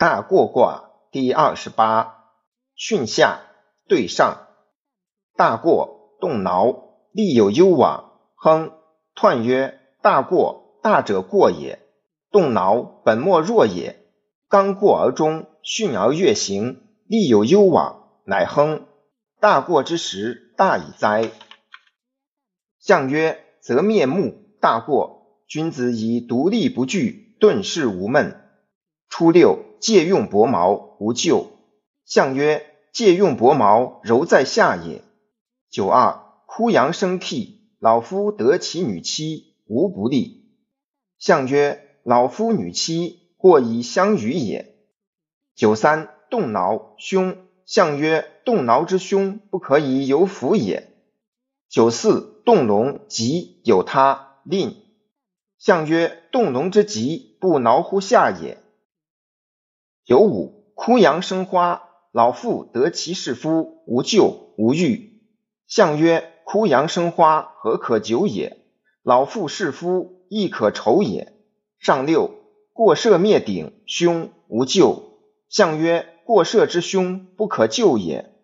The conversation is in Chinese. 大过卦第28，巽下兑上。大过动挠，利有攸往。亨，彖曰：大过，大者过也；动挠，本末若也。刚过而中，巽而越行，利有攸往，乃亨。大过之时，大矣哉！象曰：则面目。大过，君子以独立不惧，顿世无闷。初六，借用薄毛，无咎。象曰：借用薄毛，柔在下也。九二，枯杨生替，老夫得其女妻，无不利。象曰：老夫女妻，或以相与也。九三，动挠，凶。象曰：动挠之凶，不可以有辅也。九四，动龙，吉，有他，吝。象曰：动龙之吉，不挠乎下也。九五，枯杨生花，老妇得其士夫，无咎，无欲。象曰：枯杨生花，何可久也？老妇士夫，亦可酬也。上六，过射灭顶，凶，无咎。象曰：过射之凶，不可救也。